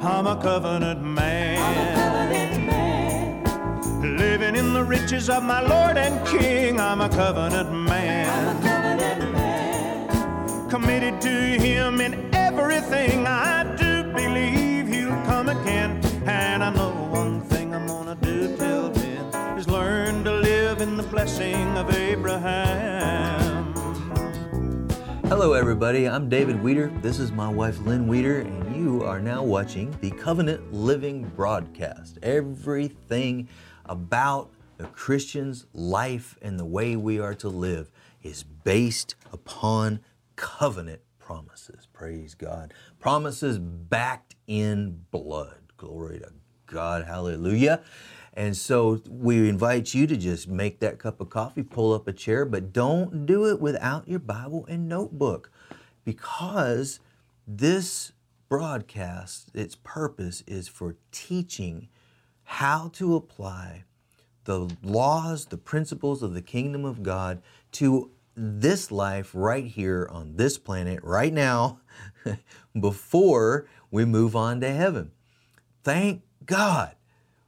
I'm a covenant man. Living in the riches of my Lord and King. I'm a covenant man. Committed to Him in everything I do. Believe He'll come again. And I know one thing I'm gonna do till then is learn to live in the blessing of Abraham. Hello everybody, I'm David Weeder. This is my wife Lynn Weeder, and you are now watching the Covenant Living Broadcast. Everything about the Christian's life and the way we are to live is based upon covenant promises. Praise God. Promises backed in blood. Glory to God. Hallelujah. And so we invite you to just make that cup of coffee, pull up a chair, but don't do it without your Bible and notebook, because this broadcast, its purpose is for teaching how to apply the laws, the principles of the kingdom of God to this life right here on this planet right now before we move on to heaven. Thank God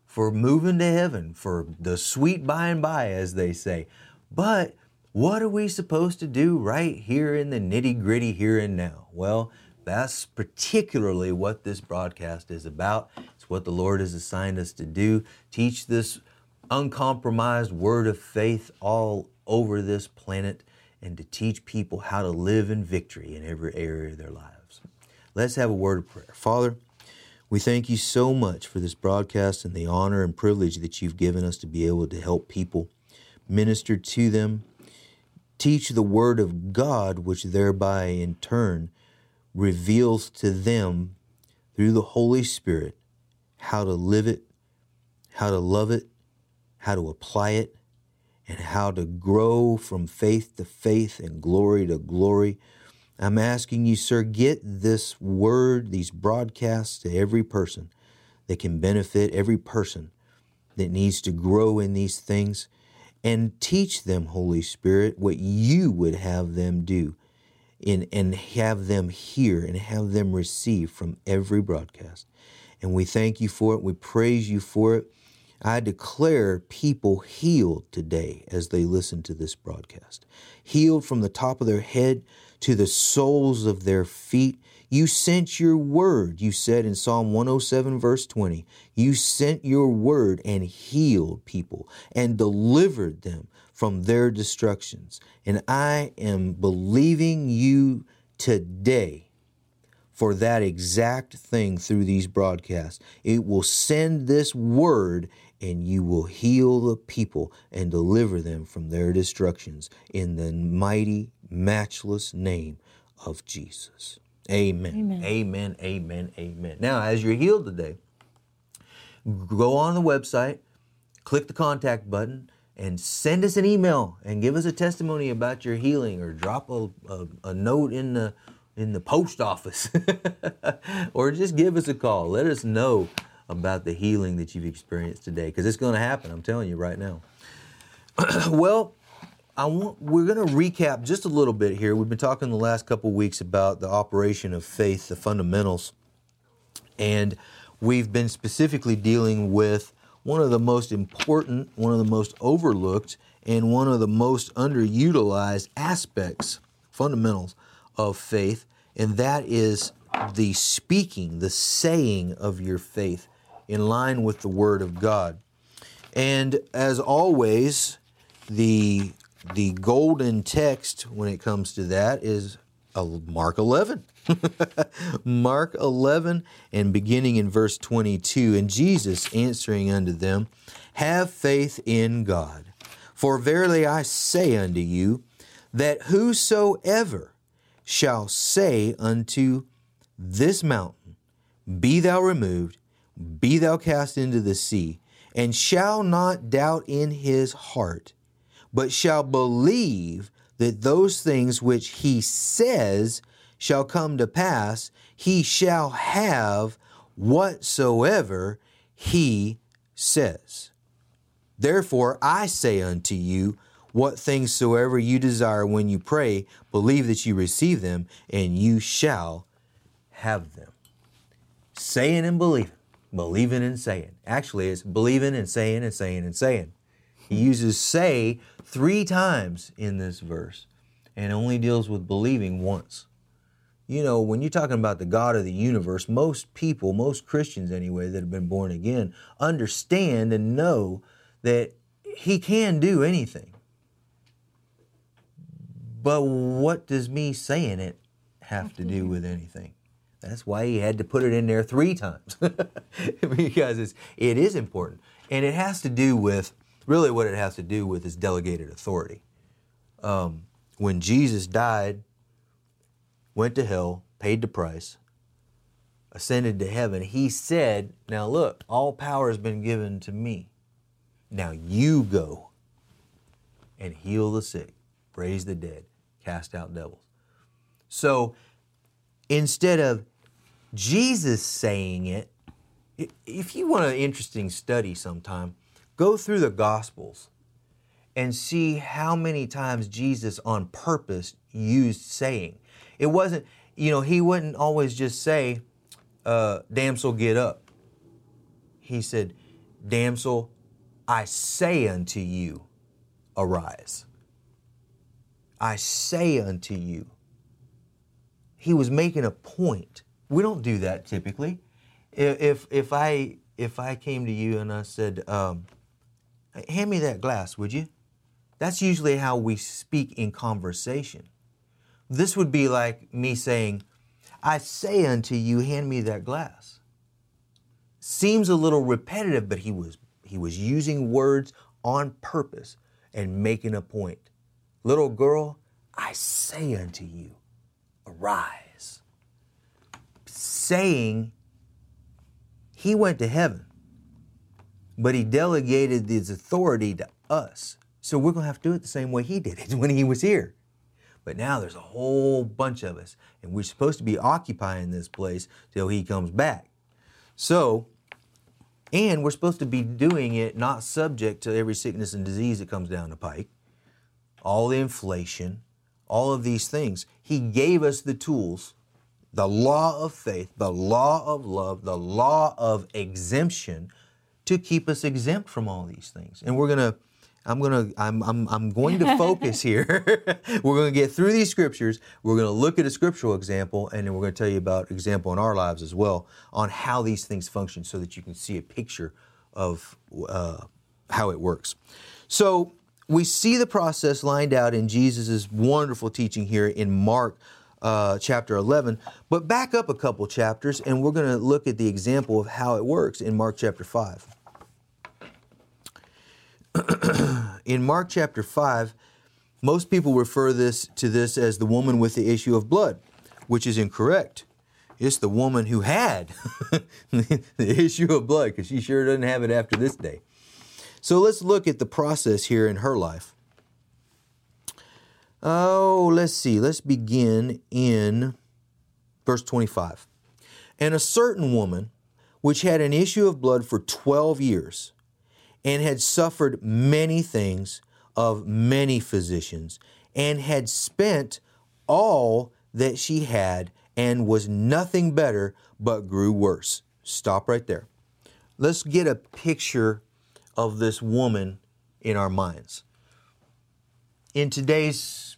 for moving to heaven, for the sweet by and by, as they say. But what are we supposed to do right here in the nitty-gritty here and now? Well, that's particularly what this broadcast is about. It's what the Lord has assigned us to do. Teach this uncompromised word of faith all over this planet, and to teach people how to live in victory in every area of their lives. Let's have a word of prayer. Father, we thank you so much for this broadcast and the honor and privilege that you've given us to be able to help people, minister to them, teach the word of God, which thereby in turn reveals to them through the Holy Spirit how to live it, how to love it, how to apply it, and how to grow from faith to faith and glory to glory. I'm asking you, sir, get this word, these broadcasts to every person that can benefit, every person that needs to grow in these things, and teach them, Holy Spirit, what you would have them do and have them hear and have them receive from every broadcast. And we thank you for it. We praise you for it. I declare people healed today as they listen to this broadcast. Healed from the top of their head to the soles of their feet. You sent your word, you said in Psalm 107 verse 20. You sent your word and healed people and delivered them from their destructions. And I am believing you today for that exact thing through these broadcasts. It will send this word, and you will heal the people and deliver them from their destructions in the mighty, matchless name of Jesus. Amen. Amen. Amen. Amen. Amen. Now, as you're healed today, go on the website, click the contact button, and send us an email and give us a testimony about your healing, or drop a note in the post office or just give us a call. Let us know about the healing that you've experienced today, because it's going to happen. I'm telling you right now. Well, we're going to recap just a little bit here. We've been talking the last couple weeks about the operation of faith, the fundamentals, and we've been specifically dealing with one of the most important, one of the most overlooked, and one of the most underutilized aspects, fundamentals, of faith, and that is the speaking, the saying of your faith in line with the Word of God. And as always, the golden text when it comes to that is Mark 11. Mark 11 and beginning in verse 22, and Jesus answering unto them, have faith in God. For verily I say unto you, that whosoever shall say unto this mountain, be thou removed, be thou cast into the sea, and shall not doubt in his heart, but shall believe that those things which he says shall come to pass, he shall have whatsoever he says. Therefore I say unto you, what things soever you desire when you pray, believe that you receive them, and you shall have them. Saying and believing. Believing and saying. Actually, it's believing and saying and saying and saying. He uses say 3 times in this verse and only deals with believing once. You know, when you're talking about the God of the universe, most people, most Christians anyway, that have been born again, understand and know that He can do anything. But what does me saying it have to do with anything? That's why He had to put it in there 3 times. Because it is important. And it has to do with, really what it has to do with is delegated authority. When Jesus died, went to hell, paid the price, ascended to heaven, He said, now look, all power has been given to me. Now you go and heal the sick, raise the dead, cast out devils. So instead of Jesus saying it, if you want an interesting study sometime, go through the Gospels and see how many times Jesus on purpose used saying. It wasn't, you know, He wouldn't always just say, damsel, get up. He said, damsel, I say unto you, arise. I say unto you. He was making a point. We don't do that typically. If I came to you and I said, hand me that glass, would you? That's usually how we speak in conversation. This would be like me saying, I say unto you, hand me that glass. Seems a little repetitive, but he was using words on purpose and making a point. Little girl, I say unto you, arise. Saying, He went to heaven, but He delegated His authority to us. So we're going to have to do it the same way He did it when He was here. But now there's a whole bunch of us, and we're supposed to be occupying this place till He comes back. So, and we're supposed to be doing it not subject to every sickness and disease that comes down the pike, all the inflation, all of these things. He gave us the tools, the law of faith, the law of love, the law of exemption to keep us exempt from all these things. And I'm going to focus here. We're going to get through these scriptures. We're going to look at a scriptural example, and then we're going to tell you about example in our lives as well on how these things function so that you can see a picture of how it works. So we see the process lined out in Jesus' wonderful teaching here in Mark chapter 11, but back up a couple chapters, and we're going to look at the example of how it works in Mark chapter 5. In Mark chapter 5, most people refer to this as the woman with the issue of blood, which is incorrect. It's the woman who had the issue of blood, because she sure doesn't have it after this day. So let's look at the process here in her life. Oh, let's see. Let's begin in verse 25. And a certain woman, which had an issue of blood for 12 years, and had suffered many things of many physicians, and had spent all that she had, and was nothing better, but grew worse. Stop right there. Let's get a picture of this woman in our minds. In today's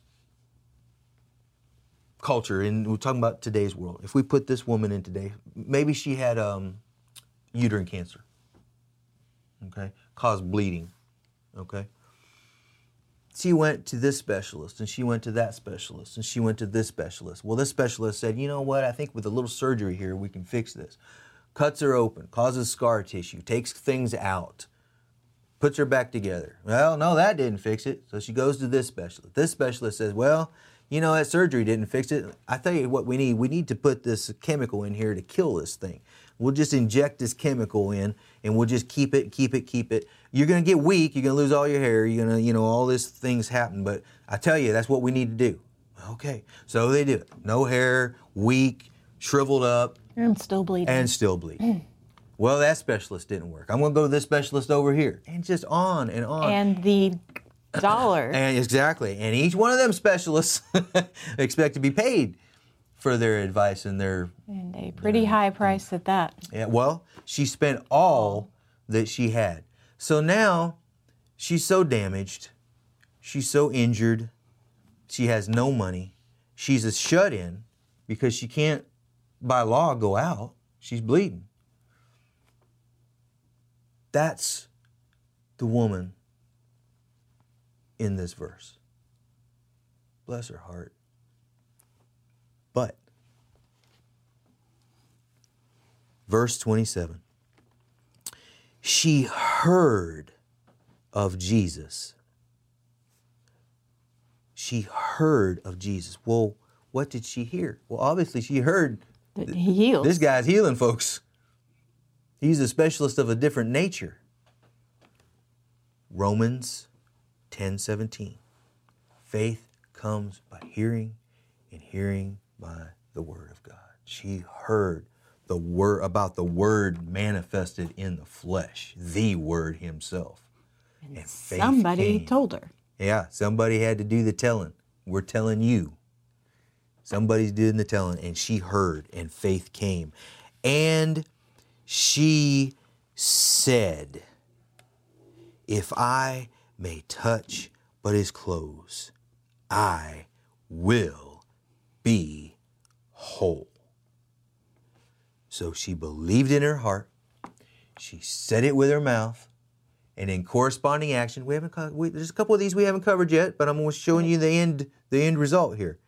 culture, and we're talking about today's world, if we put this woman in today, maybe she had uterine cancer, okay? Caused bleeding, okay? She went to this specialist, and she went to that specialist, and she went to this specialist. Well, this specialist said, you know what, I think with a little surgery here, we can fix this. Cuts her open, causes scar tissue, takes things out, puts her back together. Well, no, that didn't fix it. So she goes to this specialist. This specialist says, well, you know, that surgery didn't fix it. I tell you what we need to put this chemical in here to kill this thing. We'll just inject this chemical in, and we'll just keep it. You're going to get weak. You're going to lose all your hair. You're going to, you know, all these things happen. But I tell you, that's what we need to do. Okay. So they do it. No hair, weak, shriveled up. And still bleeding. Well, that specialist didn't work. I'm going to go to this specialist over here. And just on and on. And the dollar. And exactly. And each one of them specialists expect to be paid for their advice and their... And a pretty high price at that. Yeah, well, she spent all that she had. So now she's so damaged. She's so injured. She has no money. She's a shut-in because she can't, by law, go out. She's bleeding. That's the woman in this verse. Bless her heart. But, verse 27, she heard of Jesus. She heard of Jesus. Well, what did she hear? Well, obviously she heard that he heals. This guy's healing, folks. He's a specialist of a different nature. Romans 10:17. Faith comes by hearing, and hearing by the word of God. She heard the word about the word manifested in the flesh, the word himself. And faith somebody came. Told her. Yeah, somebody had to do the telling. We're telling you. Somebody's doing the telling, and she heard, and faith came. And she said, if I may touch but his clothes, I will be whole. So she believed in her heart. She said it with her mouth. And in corresponding action, there's a couple of these we haven't covered yet, but I'm showing you the end result here.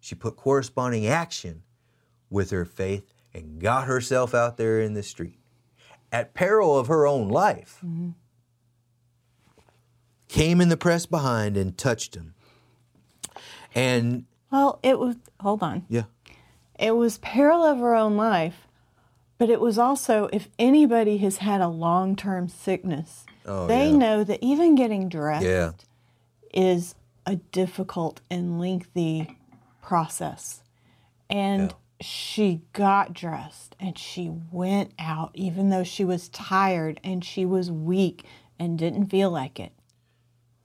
She put corresponding action with her faith and got herself out there in the street at peril of her own life. Mm-hmm. Came in the press behind and touched him. And well, it was, hold on. Yeah. It was peril of her own life, but it was also, if anybody has had a long-term sickness, they know that even getting dressed is a difficult and lengthy process. And she got dressed, and she went out, even though she was tired, and she was weak, and didn't feel like it.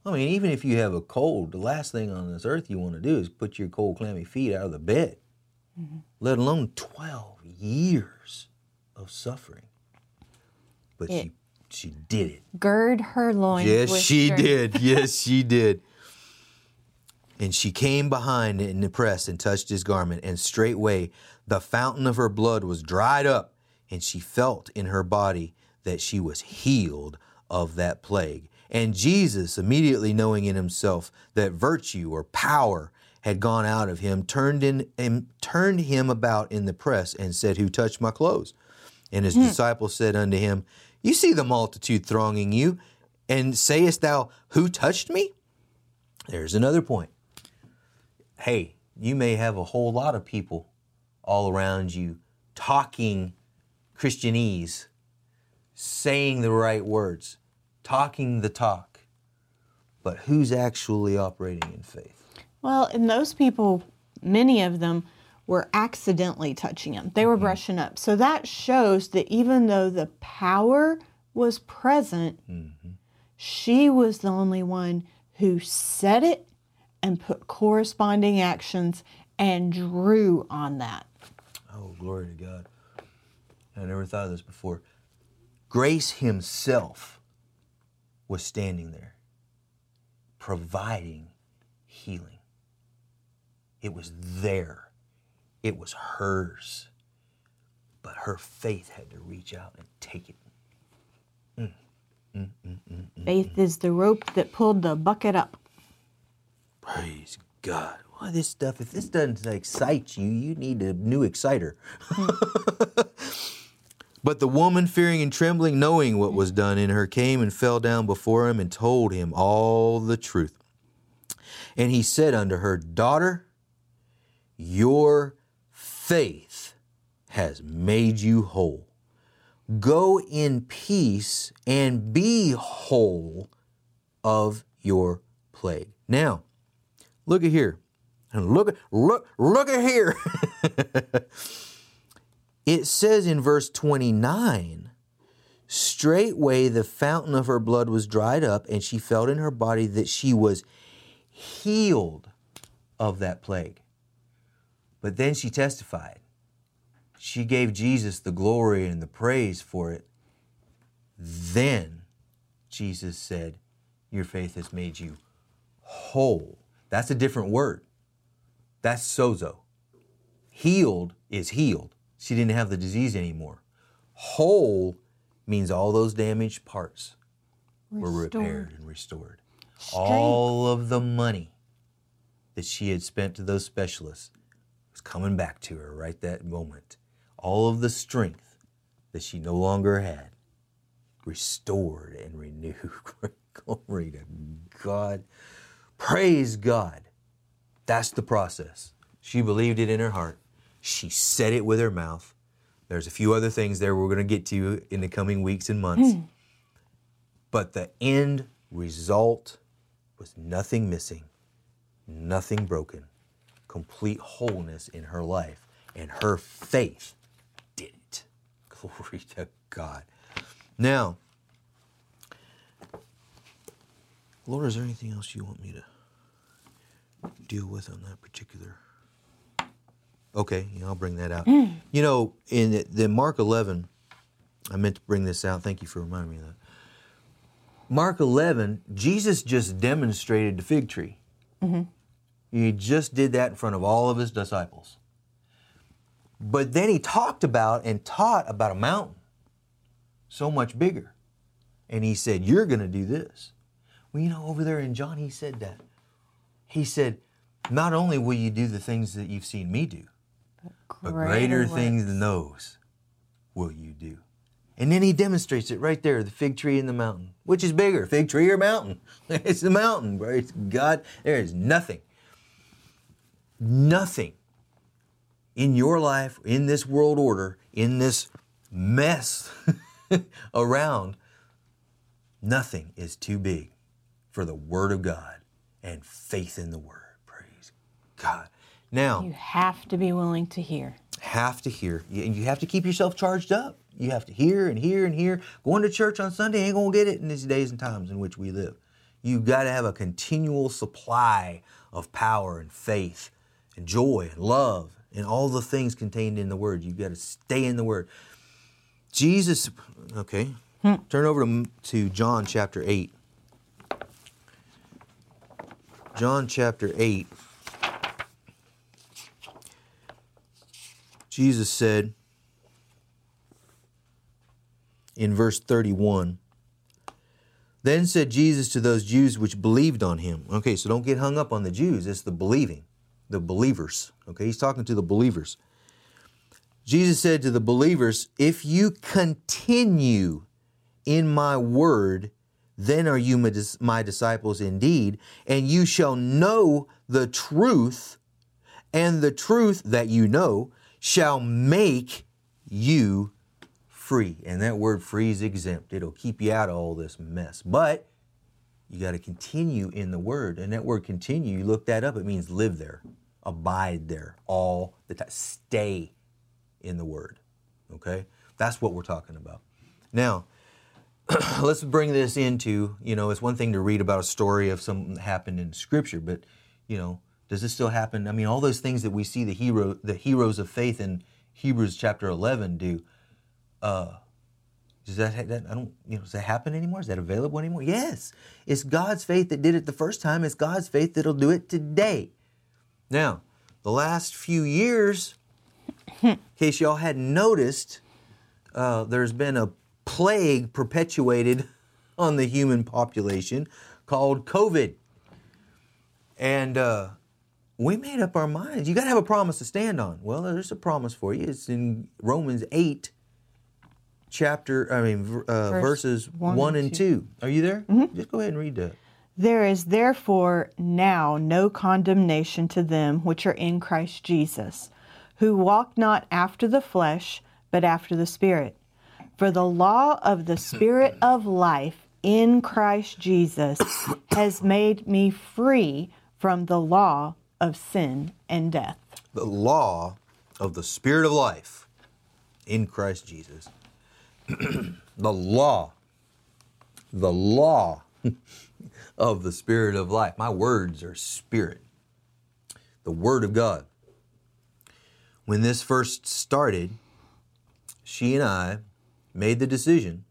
I mean, even if you have a cold, the last thing on this earth you want to do is put your cold, clammy feet out of the bed, let alone 12 years of suffering. But she did it. Gird her loins. Yes, she did. Yes, she did. And she came behind in the press and touched his garment, and straightway the fountain of her blood was dried up, and she felt in her body that she was healed of that plague. And Jesus, immediately knowing in himself that virtue or power had gone out of him, turned him about in the press and said, who touched my clothes? And his disciples said unto him, you see the multitude thronging you, and sayest thou, who touched me? There's another point. Hey, you may have a whole lot of people all around you talking Christianese, saying the right words, talking the talk, but who's actually operating in faith? Well, and those people, many of them, were accidentally touching him. They were brushing up. So that shows that even though the power was present, she was the only one who said it and put corresponding actions and drew on that. Oh, glory to God. I never thought of this before. Grace himself was standing there, providing healing. It was there. It was hers. But her faith had to reach out and take it. Faith is the rope that pulled the bucket up. Praise God. Well, this stuff, if this doesn't excite you, you need a new exciter. But the woman, fearing and trembling, knowing what was done in her, came and fell down before him and told him all the truth. And he said unto her, daughter, your faith has made you whole. Go in peace and be whole of your plague. Now, look at here. Look at here. It says in verse 29, straightway the fountain of her blood was dried up, and she felt in her body that she was healed of that plague. But then she testified. She gave Jesus the glory and the praise for it. Then Jesus said, your faith has made you whole. That's a different word. That's sozo. Healed is healed. She didn't have the disease anymore. Whole means all those damaged parts were repaired and restored. Strength. All of the money that she had spent to those specialists was coming back to her right that moment. All of the strength that she no longer had, restored and renewed. Glory to God. Praise God. That's the process. She believed it in her heart. She said it with her mouth. There's a few other things there we're going to get to in the coming weeks and months. But the end result was nothing missing, nothing broken, complete wholeness in her life. And her faith did it. Glory to God. Now, Lord, is there anything else you want me to deal with on that particular? Okay, yeah, I'll bring that out. You know, in the Mark 11, I meant to bring this out. Thank you for reminding me of that. Mark 11, Jesus just demonstrated the fig tree. Mm-hmm. He just did that in front of all of his disciples. But then he talked about and taught about a mountain so much bigger. And he said, you're going to do this. Well, you know, over there in John, he said that. He said, not only will you do the things that you've seen me do, but greater things than those will you do. And then he demonstrates it right there, the fig tree and the mountain. Which is bigger, fig tree or mountain? It's the mountain, praise God. There is nothing in your life, in this world order, in this mess around, nothing is too big for the Word of God and faith in the Word. Praise God. Now, you have to be willing to hear. Have to hear. And you have to keep yourself charged up. You have to hear and hear and hear. Going to church on Sunday ain't going to get it in these days and times in which we live. You've got to have a continual supply of power and faith and joy and love and all the things contained in the Word. You've got to stay in the Word. Jesus, okay, turn over to John chapter 8. John chapter 8. Jesus said in verse 31, then said Jesus to those Jews which believed on him. Okay, so don't get hung up on the Jews. It's the believing, the believers. Okay, he's talking to the believers. Jesus said to the believers, if you continue in my word, then are you my disciples indeed, and you shall know the truth, and the truth that you know shall make you free. And that word free is exempt. It'll keep you out of all this mess. But you got to continue in the word. And that word continue, you look that up, it means live there, abide there all the time, stay in the word. Okay? That's what we're talking about. Now, let's bring this into, you know, it's one thing to read about a story of something that happened in Scripture, but, you know, does this still happen? I mean, all those things that we see the heroes of faith in Hebrews chapter 11 do, does that happen anymore? Is that available anymore? Yes. It's God's faith that did it the first time. It's God's faith that'll do it today. Now, the last few years, in case y'all hadn't noticed, there's been a plague perpetuated on the human population called COVID. And we made up our minds. You got to have a promise to stand on. Well, there's a promise for you. It's in Romans 8, verses 1 and 2. Are you there? Mm-hmm. Just go ahead and read that. There is therefore now no condemnation to them which are in Christ Jesus, who walk not after the flesh, but after the Spirit. For the law of the Spirit of life in Christ Jesus has made me free from the law of sin and death. The law of the Spirit of life in Christ Jesus. The law of the Spirit of life. My words are spirit. The Word of God. When this first started, she and I made the decision.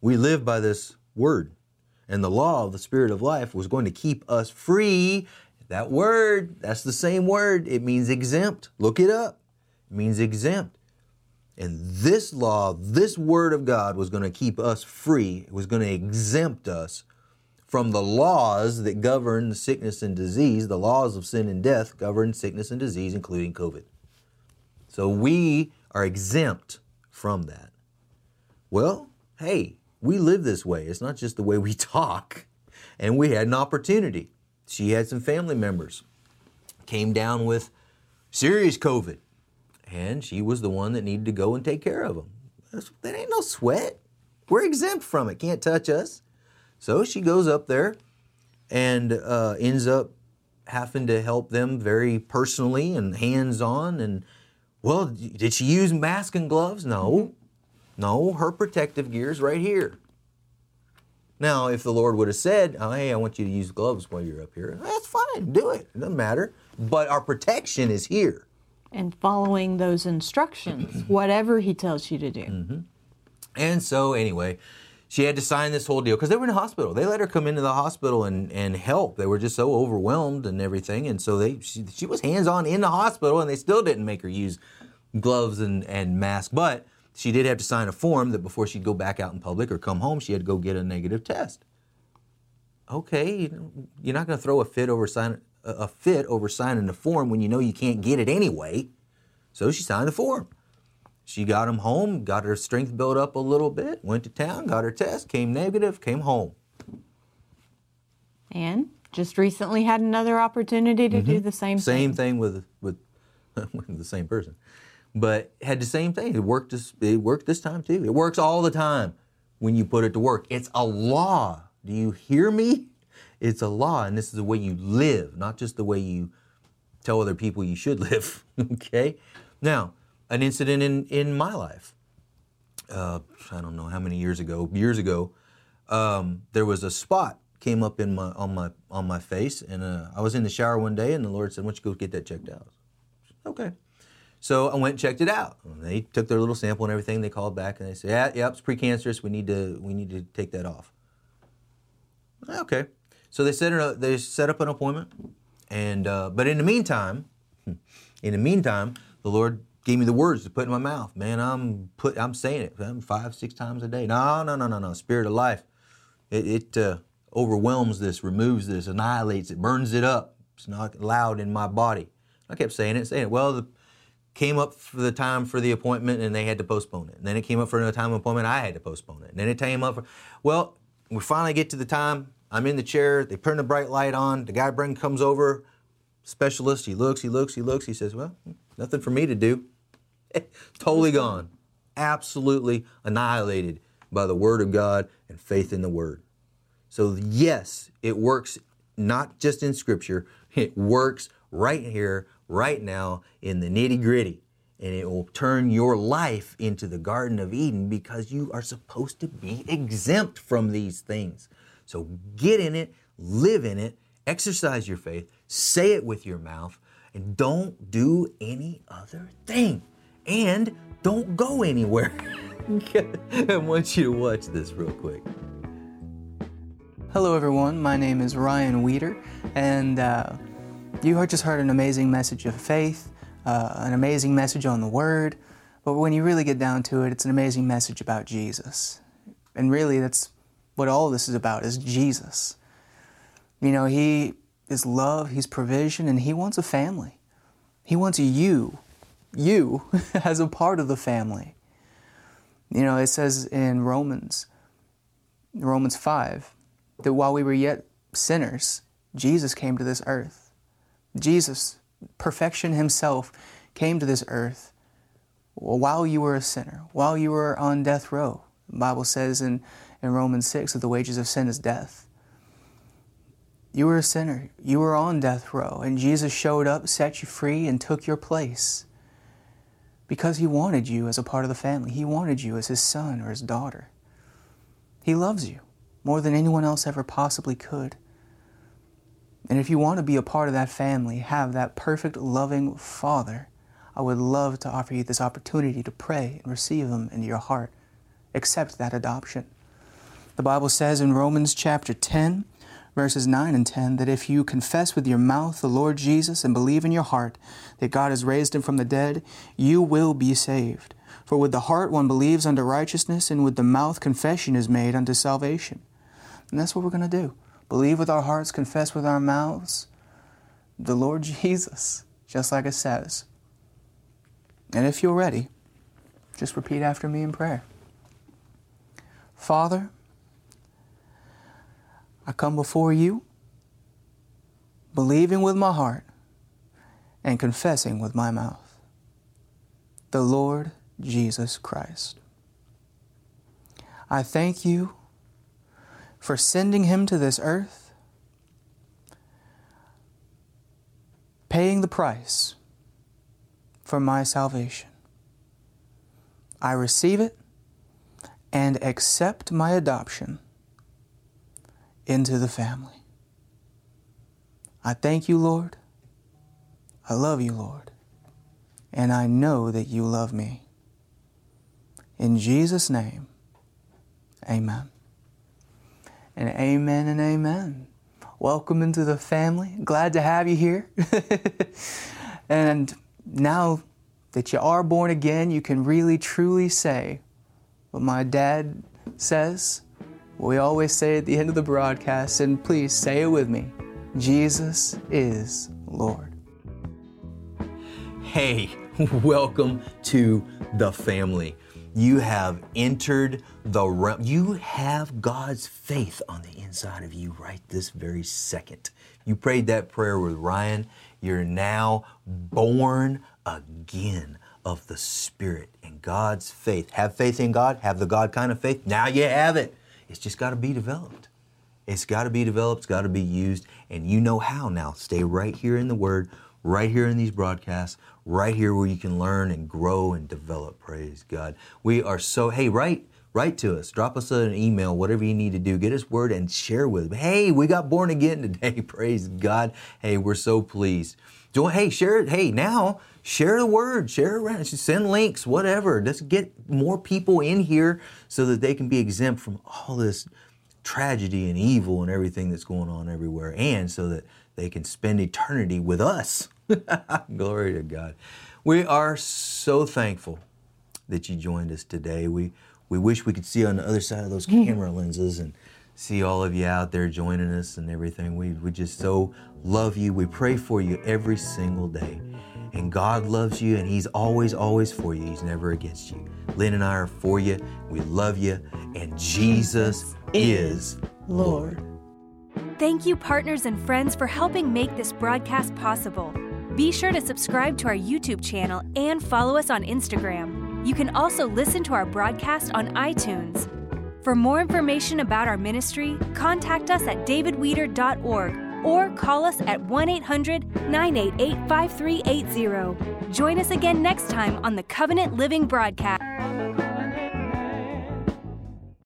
We live by this word, and the law of the Spirit of life was going to keep us free. That word, that's the same word. It means exempt. Look it up. It means exempt. And this law, this word of God was going to keep us free. It was going to exempt us from the laws that govern sickness and disease. The laws of sin and death govern sickness and disease, including COVID. So we are exempt from that. Well, hey, we live this way. It's not just the way we talk. And we had an opportunity. She had some family members came down with serious COVID, and she was the one that needed to go and take care of them. That ain't no sweat. We're exempt from it. Can't touch us. So she goes up there and ends up having to help them very personally and hands-on. And, well, did she use masks and gloves? No. No, her protective gear is right here. Now, if the Lord would have said, oh, hey, I want you to use gloves while you're up here, that's fine, do it. It doesn't matter. But our protection is here. And following those instructions, whatever He tells you to do. Mm-hmm. And so, anyway, she had to sign this whole deal because they were in the hospital. They let her come into the hospital and help. They were just so overwhelmed and everything. And so she was hands-on in the hospital, and they still didn't make her use gloves and masks. But she did have to sign a form that before she'd go back out in public or come home, she had to go get a negative test. Okay, you're not going to throw a fit over signing the form when you know you can't get it anyway. So she signed the form. She got him home, got her strength built up a little bit, went to town, got her test, came negative, came home. And just recently had another opportunity to do the same thing. Same thing with the same person. But had the same thing. It worked this time too. It works all the time when you put it to work. It's a law. Do you hear me? It's a law, and this is the way you live, not just the way you tell other people you should live, okay? Now, an incident in my life, I don't know how many years ago, there was a spot came up in on my face, and I was in the shower one day, and the Lord said, why don't you go get that checked out? Okay. So I went and checked it out. And they took their little sample and everything. They called back, and they said, yeah, it's precancerous. We need to take that off. Okay. So they set up an appointment, and but in the meantime, the Lord gave me the words to put in my mouth. Man, I'm saying it. I'm 5-6 times a day. No. Spirit of life, it overwhelms this, removes this, annihilates it, burns it up. It's not allowed in my body. I kept saying it. Well, came up for the time for the appointment, and they had to postpone it. And then it came up for another time of appointment. I had to postpone it. And then it came up for, well, we finally get to the time. I'm in the chair. They turn the bright light on. The guy comes over, specialist. He looks. He says, well, nothing for me to do. Totally gone. Absolutely annihilated by the Word of God and faith in the Word. So, yes, it works not just in Scripture. It works right here, right now, in the nitty-gritty. And it will turn your life into the Garden of Eden because you are supposed to be exempt from these things. So get in it, live in it, exercise your faith, say it with your mouth, and don't do any other thing. And don't go anywhere. I want you to watch this real quick. Hello, everyone. My name is Ryan Weeder, and you just heard an amazing message of faith, an amazing message on the Word. But when you really get down to it, it's an amazing message about Jesus. And really, that's what all this is about, is Jesus. You know, He is love, He's provision, and He wants a family. He wants you as a part of the family. You know, it says in Romans 5, that while we were yet sinners, Jesus came to this earth. Jesus, perfection Himself, came to this earth while you were a sinner, while you were on death row. The Bible says in Romans 6, that the wages of sin is death. You were a sinner. You were on death row. And Jesus showed up, set you free, and took your place. Because He wanted you as a part of the family. He wanted you as His son or His daughter. He loves you more than anyone else ever possibly could. And if you want to be a part of that family, have that perfect, loving Father, I would love to offer you this opportunity to pray and receive Him into your heart. Accept that adoption. The Bible says in Romans chapter 10, verses 9 and 10, that if you confess with your mouth the Lord Jesus and believe in your heart that God has raised Him from the dead, you will be saved. For with the heart one believes unto righteousness, and with the mouth confession is made unto salvation. And that's what we're going to do. Believe with our hearts, confess with our mouths the Lord Jesus, just like it says. And if you're ready, just repeat after me in prayer. Father, I come before you, believing with my heart and confessing with my mouth the Lord Jesus Christ. I thank you for sending Him to this earth, paying the price for my salvation. I receive it and accept my adoption into the family. I thank you, Lord. I love you, Lord. And I know that you love me. In Jesus' name, amen. And amen and amen. Welcome into the family. Glad to have you here. And now that you are born again, you can really, truly say what my dad says, what we always say at the end of the broadcast, and please say it with me. Jesus is Lord. Hey, welcome to the family. You have entered the realm. You have God's faith on the inside of you right this very second. You prayed that prayer with Ryan. You're now born again of the Spirit and God's faith. Have faith in God. Have the God kind of faith. Now you have it. It's just got to be developed. It's got to be developed. It's got to be used. And you know how now. Stay right here in the Word, right here in these broadcasts, right here where you can learn and grow and develop. Praise God. We are so, hey, write to us. Drop us an email, whatever you need to do. Get us Word and share with them. Hey, we got born again today. Praise God. Hey, we're so pleased. Hey, share it. Hey, now share the Word. Share it around. Send links, whatever. Just get more people in here so that they can be exempt from all this tragedy and evil and everything that's going on everywhere, and so that they can spend eternity with us. Glory to God. We are so thankful that you joined us today. We wish we could see on the other side of those camera lenses and see all of you out there joining us and everything. We just so love you. We pray for you every single day. And God loves you, and He's always, always for you. He's never against you. Lynn and I are for you. We love you. And Jesus is Lord. Thank you, partners and friends, for helping make this broadcast possible. Be sure to subscribe to our YouTube channel and follow us on Instagram. You can also listen to our broadcast on iTunes. For more information about our ministry, contact us at davidweeder.org or call us at 1-800-988-5380. Join us again next time on the Covenant Living Broadcast.